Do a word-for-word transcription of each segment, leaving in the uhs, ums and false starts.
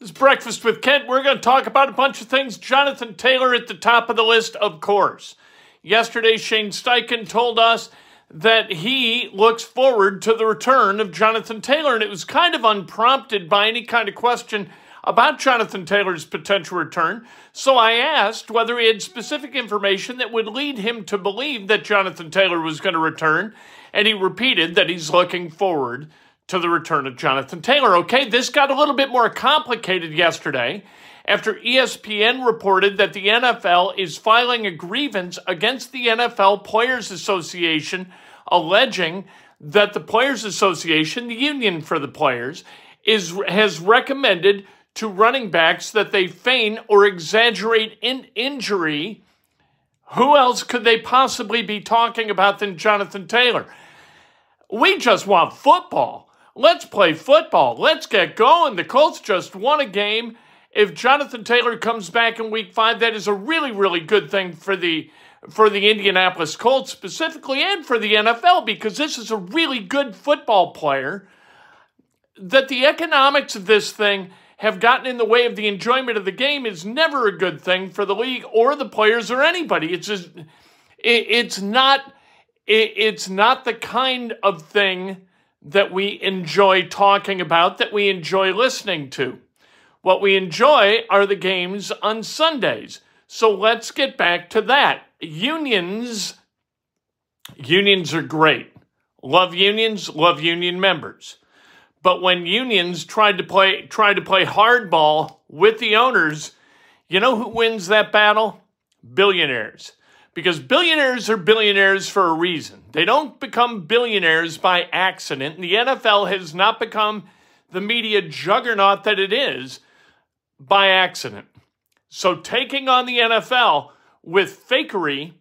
It's Breakfast with Kent. We're going to talk about a bunch of things. Jonathan Taylor at the top of the list, of course. Yesterday, Shane Steichen told us that he looks forward to the return of Jonathan Taylor, and it was kind of unprompted by any kind of question about Jonathan Taylor's potential return. So I asked whether he had specific information that would lead him to believe that Jonathan Taylor was going to return, and he repeated that he's looking forward to the return of Jonathan Taylor. Okay, this got a little bit more complicated yesterday after E S P N reported that the N F L is filing a grievance against the N F L Players Association, alleging that the Players Association, the union for the players, is has recommended to running backs that they feign or exaggerate in injury. Who else could they possibly be talking about than Jonathan Taylor? We just want football. Let's play football. Let's get going. The Colts just won a game. If Jonathan Taylor comes back in week five, that is a really, really good thing for the for the Indianapolis Colts specifically and for the N F L, because this is a really good football player. That the economics of this thing have gotten in the way of the enjoyment of the game is never a good thing for the league or the players or anybody. It's just, it, it's not it, it's not the kind of thing that we enjoy talking about, that we enjoy listening to. What we enjoy are the games on Sundays. So let's get back to that. Unions, unions are great. Love unions, love union members. But when unions tried to play tried to play hardball with the owners, you know who wins that battle? Billionaires. Because billionaires are billionaires for a reason. They don't become billionaires by accident. And the N F L has not become the media juggernaut that it is by accident. So taking on the N F L with fakery,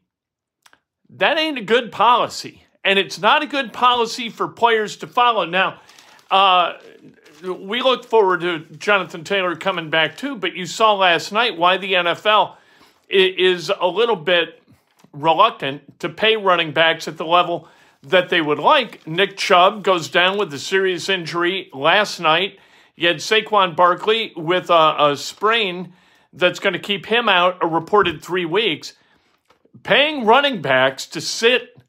that ain't a good policy. And it's not a good policy for players to follow. Now, uh, we look forward to Jonathan Taylor coming back too, but you saw last night why the N F L is a little bit reluctant to pay running backs at the level that they would like. Nick Chubb goes down with a serious injury last night. You had Saquon Barkley with a, a sprain that's going to keep him out a reported three weeks. Paying running backs to sit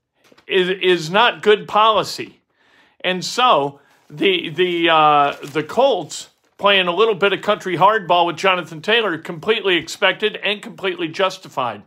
is is not good policy. And so the the uh, the Colts playing a little bit of country hardball with Jonathan Taylor, completely expected and completely justified.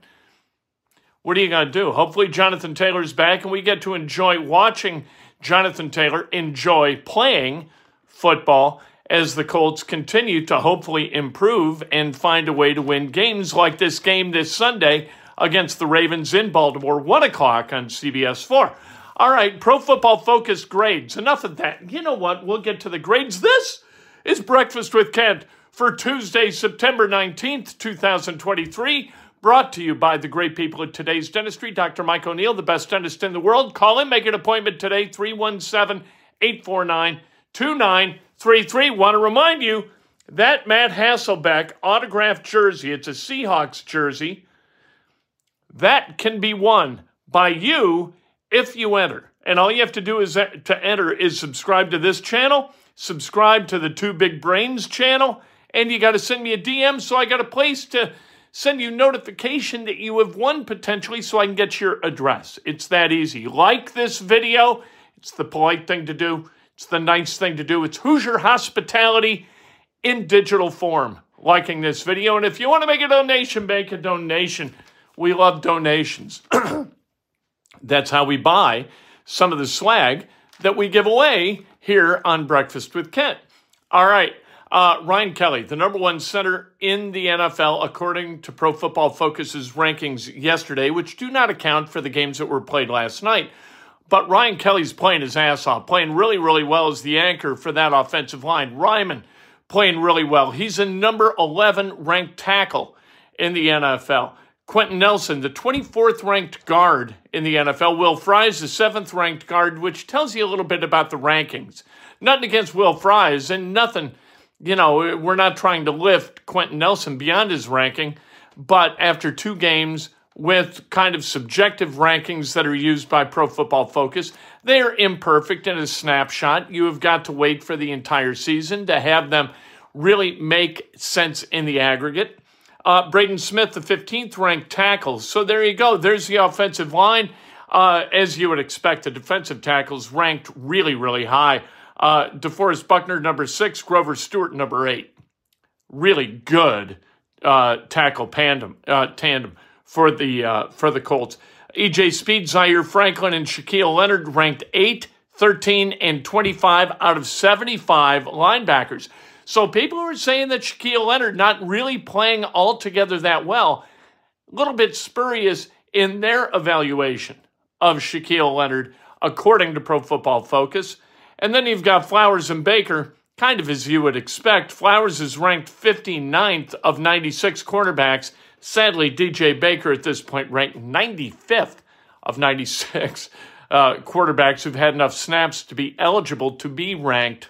What are you going to do? Hopefully Jonathan Taylor's back and we get to enjoy watching Jonathan Taylor enjoy playing football as the Colts continue to hopefully improve and find a way to win games like this game this Sunday against the Ravens in Baltimore, one o'clock on C B S four. All right, Pro Football Focus grades. Enough of that. You know what? We'll get to the grades. This is Breakfast with Kent for Tuesday, September nineteenth, twenty twenty-three. Brought to you by the great people at Today's Dentistry. Doctor Mike O'Neill, the best dentist in the world. Call him. Make an appointment today, three one seven, eight four nine, two nine three three. Want to remind you, that Matt Hasselbeck autographed jersey, it's a Seahawks jersey, that can be won by you if you enter. And all you have to do is to enter is subscribe to this channel, subscribe to the Two Big Brains channel, and you got to send me a D M so I got a place to send you notification that you have won potentially so I can get your address. It's that easy. Like this video. It's the polite thing to do. It's the nice thing to do. It's Hoosier Hospitality in digital form. Liking this video. And if you want to make a donation, make a donation. We love donations. That's how we buy some of the swag that we give away here on Breakfast with Kent. All right. Uh, Ryan Kelly, the number one center in the N F L, according to Pro Football Focus's rankings yesterday, which do not account for the games that were played last night. But Ryan Kelly's playing his ass off, playing really, really well as the anchor for that offensive line. Ryman playing really well. He's a number eleven ranked tackle in the N F L. Quentin Nelson, the twenty-fourth ranked guard in the N F L. Will Fries, the seventh ranked guard, which tells you a little bit about the rankings. Nothing against Will Fries and nothing. You know, we're not trying to lift Quentin Nelson beyond his ranking, but after two games with kind of subjective rankings that are used by Pro Football Focus, they are imperfect in a snapshot. You have got to wait for the entire season to have them really make sense in the aggregate. Uh, Braden Smith, the fifteenth ranked tackle. So there you go. There's the offensive line. Uh, as you would expect, the defensive tackles ranked really, really high. Uh, DeForest Buckner, number six. Grover Stewart, number eight. Really good uh, tackle tandem, uh, tandem for the uh, for the Colts. E J Speed, Zaire Franklin, and Shaquille Leonard ranked eight, thirteen, and twenty-five out of seventy-five linebackers. So people who are saying that Shaquille Leonard not really playing altogether that well, a little bit spurious in their evaluation of Shaquille Leonard, according to Pro Football Focus. And then you've got Flowers and Baker, kind of as you would expect. Flowers is ranked fifty-ninth of ninety-six cornerbacks. Sadly, D J Baker at this point ranked ninety-fifth of ninety-six uh, quarterbacks who've had enough snaps to be eligible to be ranked.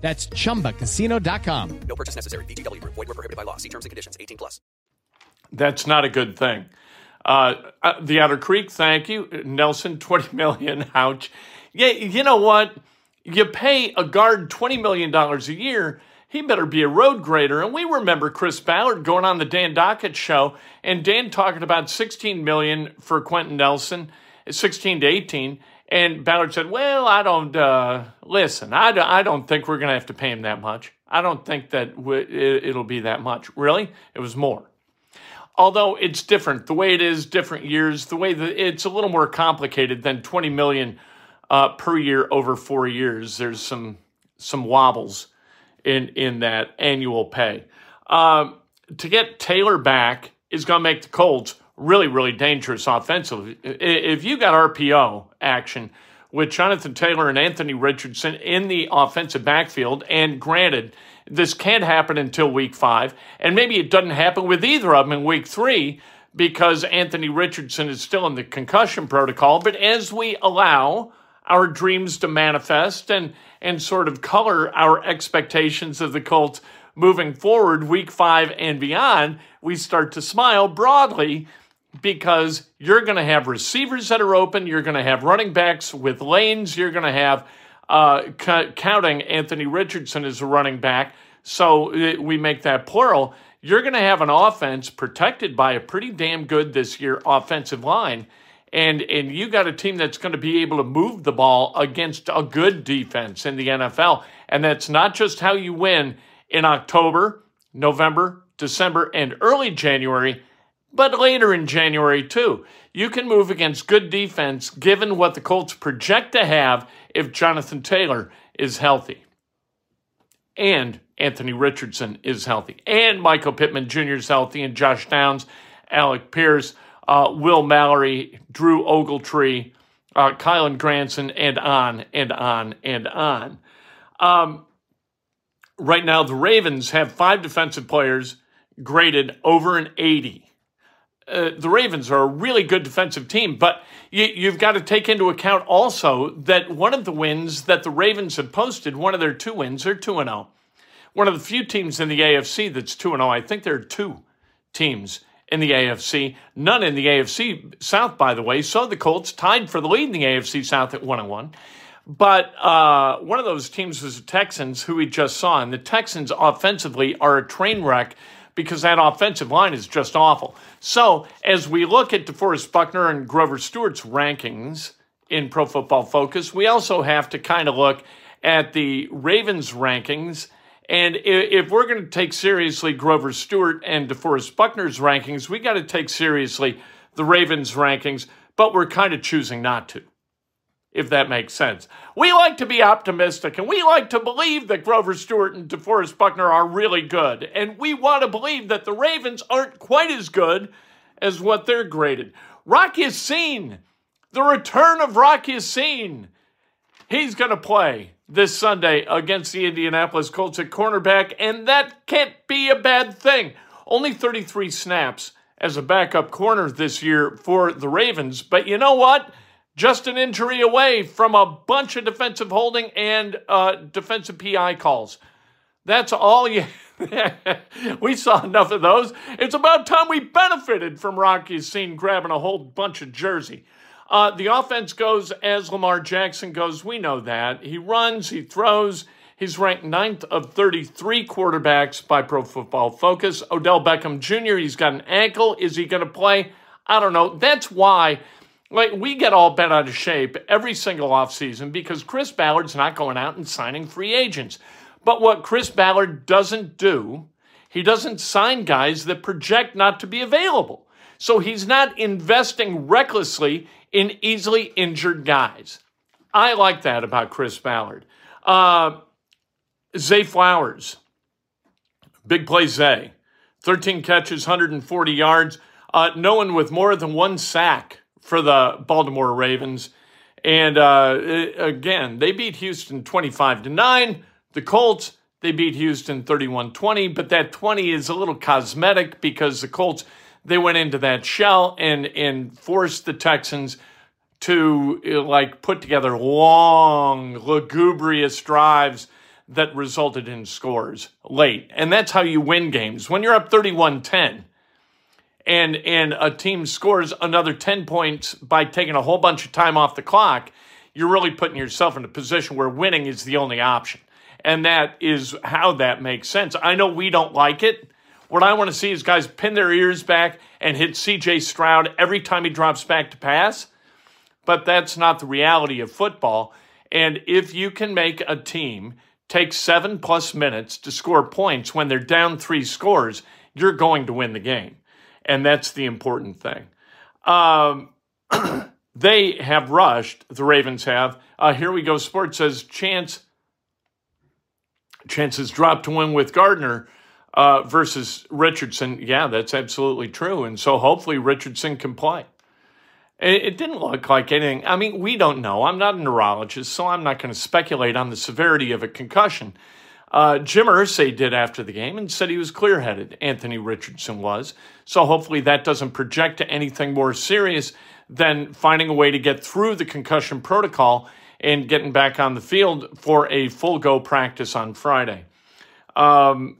That's chumba casino dot com. No purchase necessary. V G W Group. Void where prohibited by law. See terms and conditions. eighteen plus. That's not a good thing. Uh, uh, the Otter Creek, thank you. Nelson, twenty million dollars. Ouch. Yeah, you know what? You pay a guard twenty million dollars a year, he better be a road grader. And we remember Chris Ballard going on the Dan Dockett show and Dan talking about sixteen million dollars for Quentin Nelson, sixteen to eighteen. And Ballard said, well, I don't, uh, listen, I, do, I don't think we're going to have to pay him that much. I don't think that w- it, it'll be that much. Really? It was more. Although it's different. The way it is, different years, the way that it's a little more complicated than twenty million dollars uh, per year over four years. There's some some wobbles in, in that annual pay. Um, to get Taylor back is going to make the Colts really, really dangerous offensively. If you got R P O action with Jonathan Taylor and Anthony Richardson in the offensive backfield, and granted, this can't happen until week five, and maybe it doesn't happen with either of them in week three because Anthony Richardson is still in the concussion protocol, but as we allow our dreams to manifest and, and sort of color our expectations of the Colts moving forward week five and beyond, we start to smile broadly because you're going to have receivers that are open. You're going to have running backs with lanes. You're going to have, uh, c- counting Anthony Richardson as a running back, so it, we make that plural. You're going to have an offense protected by a pretty damn good this year offensive line, and and you got a team that's going to be able to move the ball against a good defense in the N F L, and that's not just how you win in October, November, December, and early January, but later in January too. You can move against good defense given what the Colts project to have if Jonathan Taylor is healthy. And Anthony Richardson is healthy, and Michael Pittman Junior is healthy, and Josh Downs, Alec Pierce, uh, Will Mallory, Drew Ogletree, uh, Kylan Granson, and on and on and on. Um, right now, the Ravens have five defensive players graded over an eighty. Uh, the Ravens are a really good defensive team, but you, you've got to take into account also that one of the wins that the Ravens have posted, one of their two wins, they're two and oh. One of the few teams in the A F C that's two and oh. I think there are two teams in the A F C, none in the A F C South, by the way. So the Colts tied for the lead in the A F C South at one and one. But uh, one of those teams was the Texans, who we just saw. And the Texans offensively are a train wreck because that offensive line is just awful. So as we look at DeForest Buckner and Grover Stewart's rankings in Pro Football Focus, we also have to kind of look at the Ravens' rankings. And if we're going to take seriously Grover Stewart and DeForest Buckner's rankings, we got to take seriously the Ravens' rankings, but we're kind of choosing not to, if that makes sense. We like to be optimistic, and we like to believe that Grover Stewart and DeForest Buckner are really good, and we want to believe that the Ravens aren't quite as good as what they're graded. Rock Ya-Sin, the return of Rock Ya-Sin. He's going to play this Sunday against the Indianapolis Colts at cornerback, and that can't be a bad thing. Only thirty-three snaps as a backup corner this year for the Ravens, but you know what? Just an injury away from a bunch of defensive holding and uh, defensive P I calls. That's all you... We saw enough of those. It's about time we benefited from Rock Ya-Sin grabbing a whole bunch of jersey. Uh, the offense goes as Lamar Jackson goes. We know that. He runs, he throws. He's ranked ninth of thirty-three quarterbacks by Pro Football Focus. Odell Beckham Junior, he's got an ankle. Is he going to play? I don't know. That's why, like, we get all bent out of shape every single offseason because Chris Ballard's not going out and signing free agents. But what Chris Ballard doesn't do, he doesn't sign guys that project not to be available. So he's not investing recklessly in easily injured guys. I like that about Chris Ballard. Uh, Zay Flowers, big play Zay, thirteen catches, one hundred forty yards. Uh, no one with more than one sack for the Baltimore Ravens. And uh, again, they beat Houston twenty-five to nine. The Colts, they beat Houston thirty-one twenty, but that twenty is a little cosmetic because the Colts, they went into that shell and, and forced the Texans to, like, put together long, lugubrious drives that resulted in scores late. And that's how you win games. When you're up thirty-one ten and, and a team scores another ten points by taking a whole bunch of time off the clock, you're really putting yourself in a position where winning is the only option. And that is how that makes sense. I know we don't like it. What I want to see is guys pin their ears back and hit C J Stroud every time he drops back to pass. But that's not the reality of football. And if you can make a team take seven-plus minutes to score points when they're down three scores, you're going to win the game. And that's the important thing. Um, they have rushed, the Ravens have. Uh, Here We Go Sports says chance, chances dropped to win with Gardner Uh, versus Richardson. Yeah, that's absolutely true. And so hopefully Richardson can play. It, it didn't look like anything. I mean, we don't know. I'm not a neurologist, so I'm not going to speculate on the severity of a concussion. Uh, Jim Irsay did after the game and said he was clear-headed. Anthony Richardson was. So hopefully that doesn't project to anything more serious than finding a way to get through the concussion protocol and getting back on the field for a full-go practice on Friday. Um...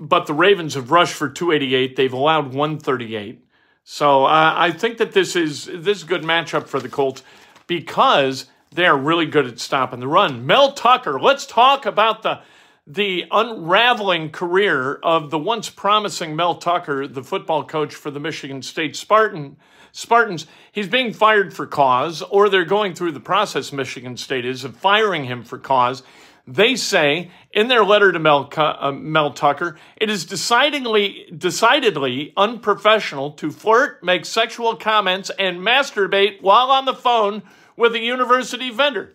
But the Ravens have rushed for two eighty-eight. They've allowed one thirty-eight. So uh, I think that this is this is a good matchup for the Colts because they're really good at stopping the run. Mel Tucker, let's talk about the the unraveling career of the once promising Mel Tucker, the football coach for the Michigan State Spartan Spartans. He's being fired for cause, or they're going through the process, Michigan State is, of firing him for cause. They say in their letter to Mel, uh, Mel Tucker, it is decidedly, decidedly unprofessional to flirt, make sexual comments, and masturbate while on the phone with a university vendor.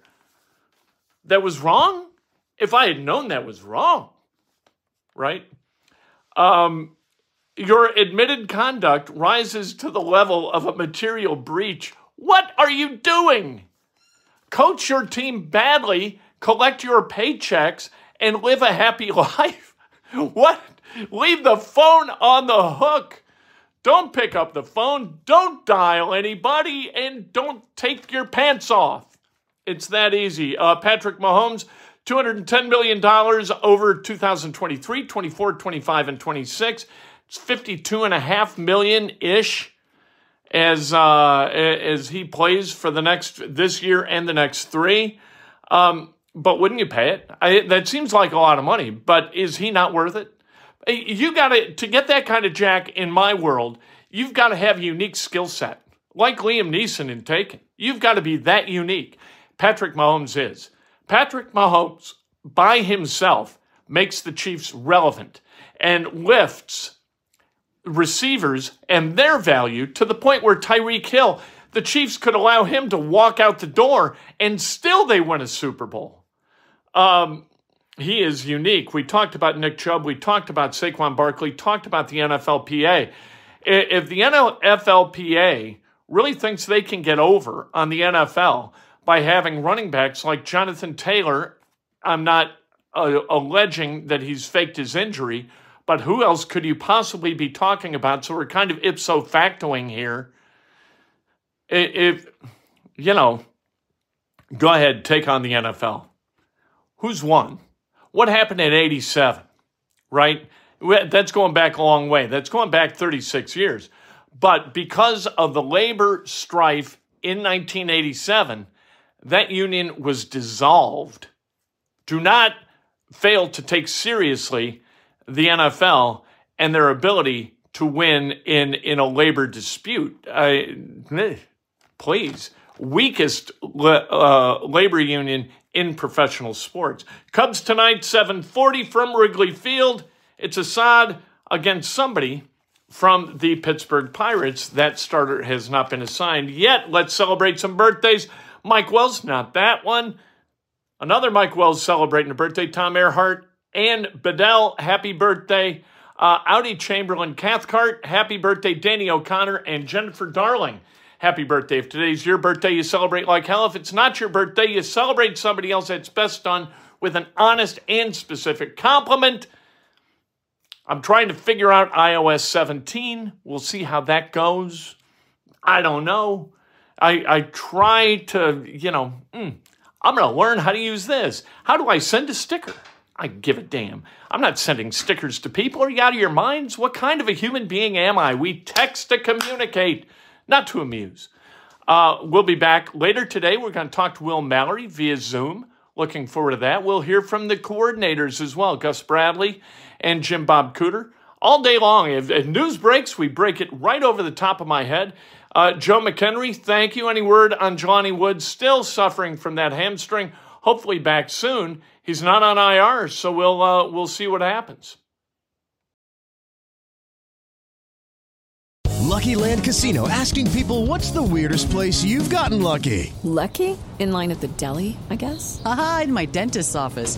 That was wrong? If I had known that was wrong, right? Um, your admitted conduct rises to the level of a material breach. What are you doing? Coach your team badly, collect your paychecks, and live a happy life. What? Leave the phone on the hook. Don't pick up the phone. Don't dial anybody, and don't take your pants off. It's that easy. Uh, Patrick Mahomes, two hundred ten million dollars over two thousand twenty-three, twenty-four, twenty-five, and twenty-six. It's fifty-two point five million-ish as uh, as he plays for the next this year and the next three. Um, but wouldn't you pay it? I, that seems like a lot of money, but is he not worth it? You got to, to get that kind of jack in my world, you've got to have a unique skill set. Like Liam Neeson in Taken, you've got to be that unique. Patrick Mahomes is. Patrick Mahomes, by himself, makes the Chiefs relevant and lifts receivers and their value to the point where Tyreek Hill, the Chiefs could allow him to walk out the door and still they win a Super Bowl. Um, he is unique. We talked about Nick Chubb. We talked about Saquon Barkley. Talked about the N F L P A. If the N F L P A really thinks they can get over on the N F L by having running backs like Jonathan Taylor, I'm not uh, alleging that he's faked his injury, but who else could you possibly be talking about? So we're kind of ipso factoing here. If, you know, go ahead, take on the N F L. Who's won? What happened in eighty-seven, right? That's going back a long way. That's going back thirty-six years. But because of the labor strife in nineteen eighty-seven, that union was dissolved. Do not fail to take seriously the N F L and their ability to win in, in a labor dispute. I, please. Weakest le, uh, labor union in professional sports. Cubs tonight, seven forty from Wrigley Field. It's Assad against somebody from the Pittsburgh Pirates. That starter has not been assigned yet. Let's celebrate some birthdays. Mike Wells, not that one. Another Mike Wells celebrating a birthday. Tom Earhart and Bedell, happy birthday. Uh, Audi Chamberlain Cathcart, happy birthday. Danny O'Connor and Jennifer Darling, happy birthday. If today's your birthday, you celebrate like hell. If it's not your birthday, you celebrate somebody else. That's best done with an honest and specific compliment. I'm trying to figure out I O S seventeen. We'll see how that goes. I don't know. I, I try to, you know, mm, I'm going to learn how to use this. How do I send a sticker? I give a damn. I'm not sending stickers to people. Are you out of your minds? What kind of a human being am I? We text to communicate, not to amuse. Uh, we'll be back later today. We're going to talk to Will Mallory via Zoom. Looking forward to that. We'll hear from the coordinators as well, Gus Bradley and Jim Bob Cooter. All day long, if, if news breaks, we break it right over the top of my head. Uh, Joe McHenry, thank you. Any word on Jelani Woods? Still suffering from that hamstring. Hopefully back soon. He's not on I R, so we'll uh, we'll see what happens. Lucky Land Casino, asking people, what's the weirdest place you've gotten lucky? Lucky? In line at the deli, I guess? Aha, in my dentist's office.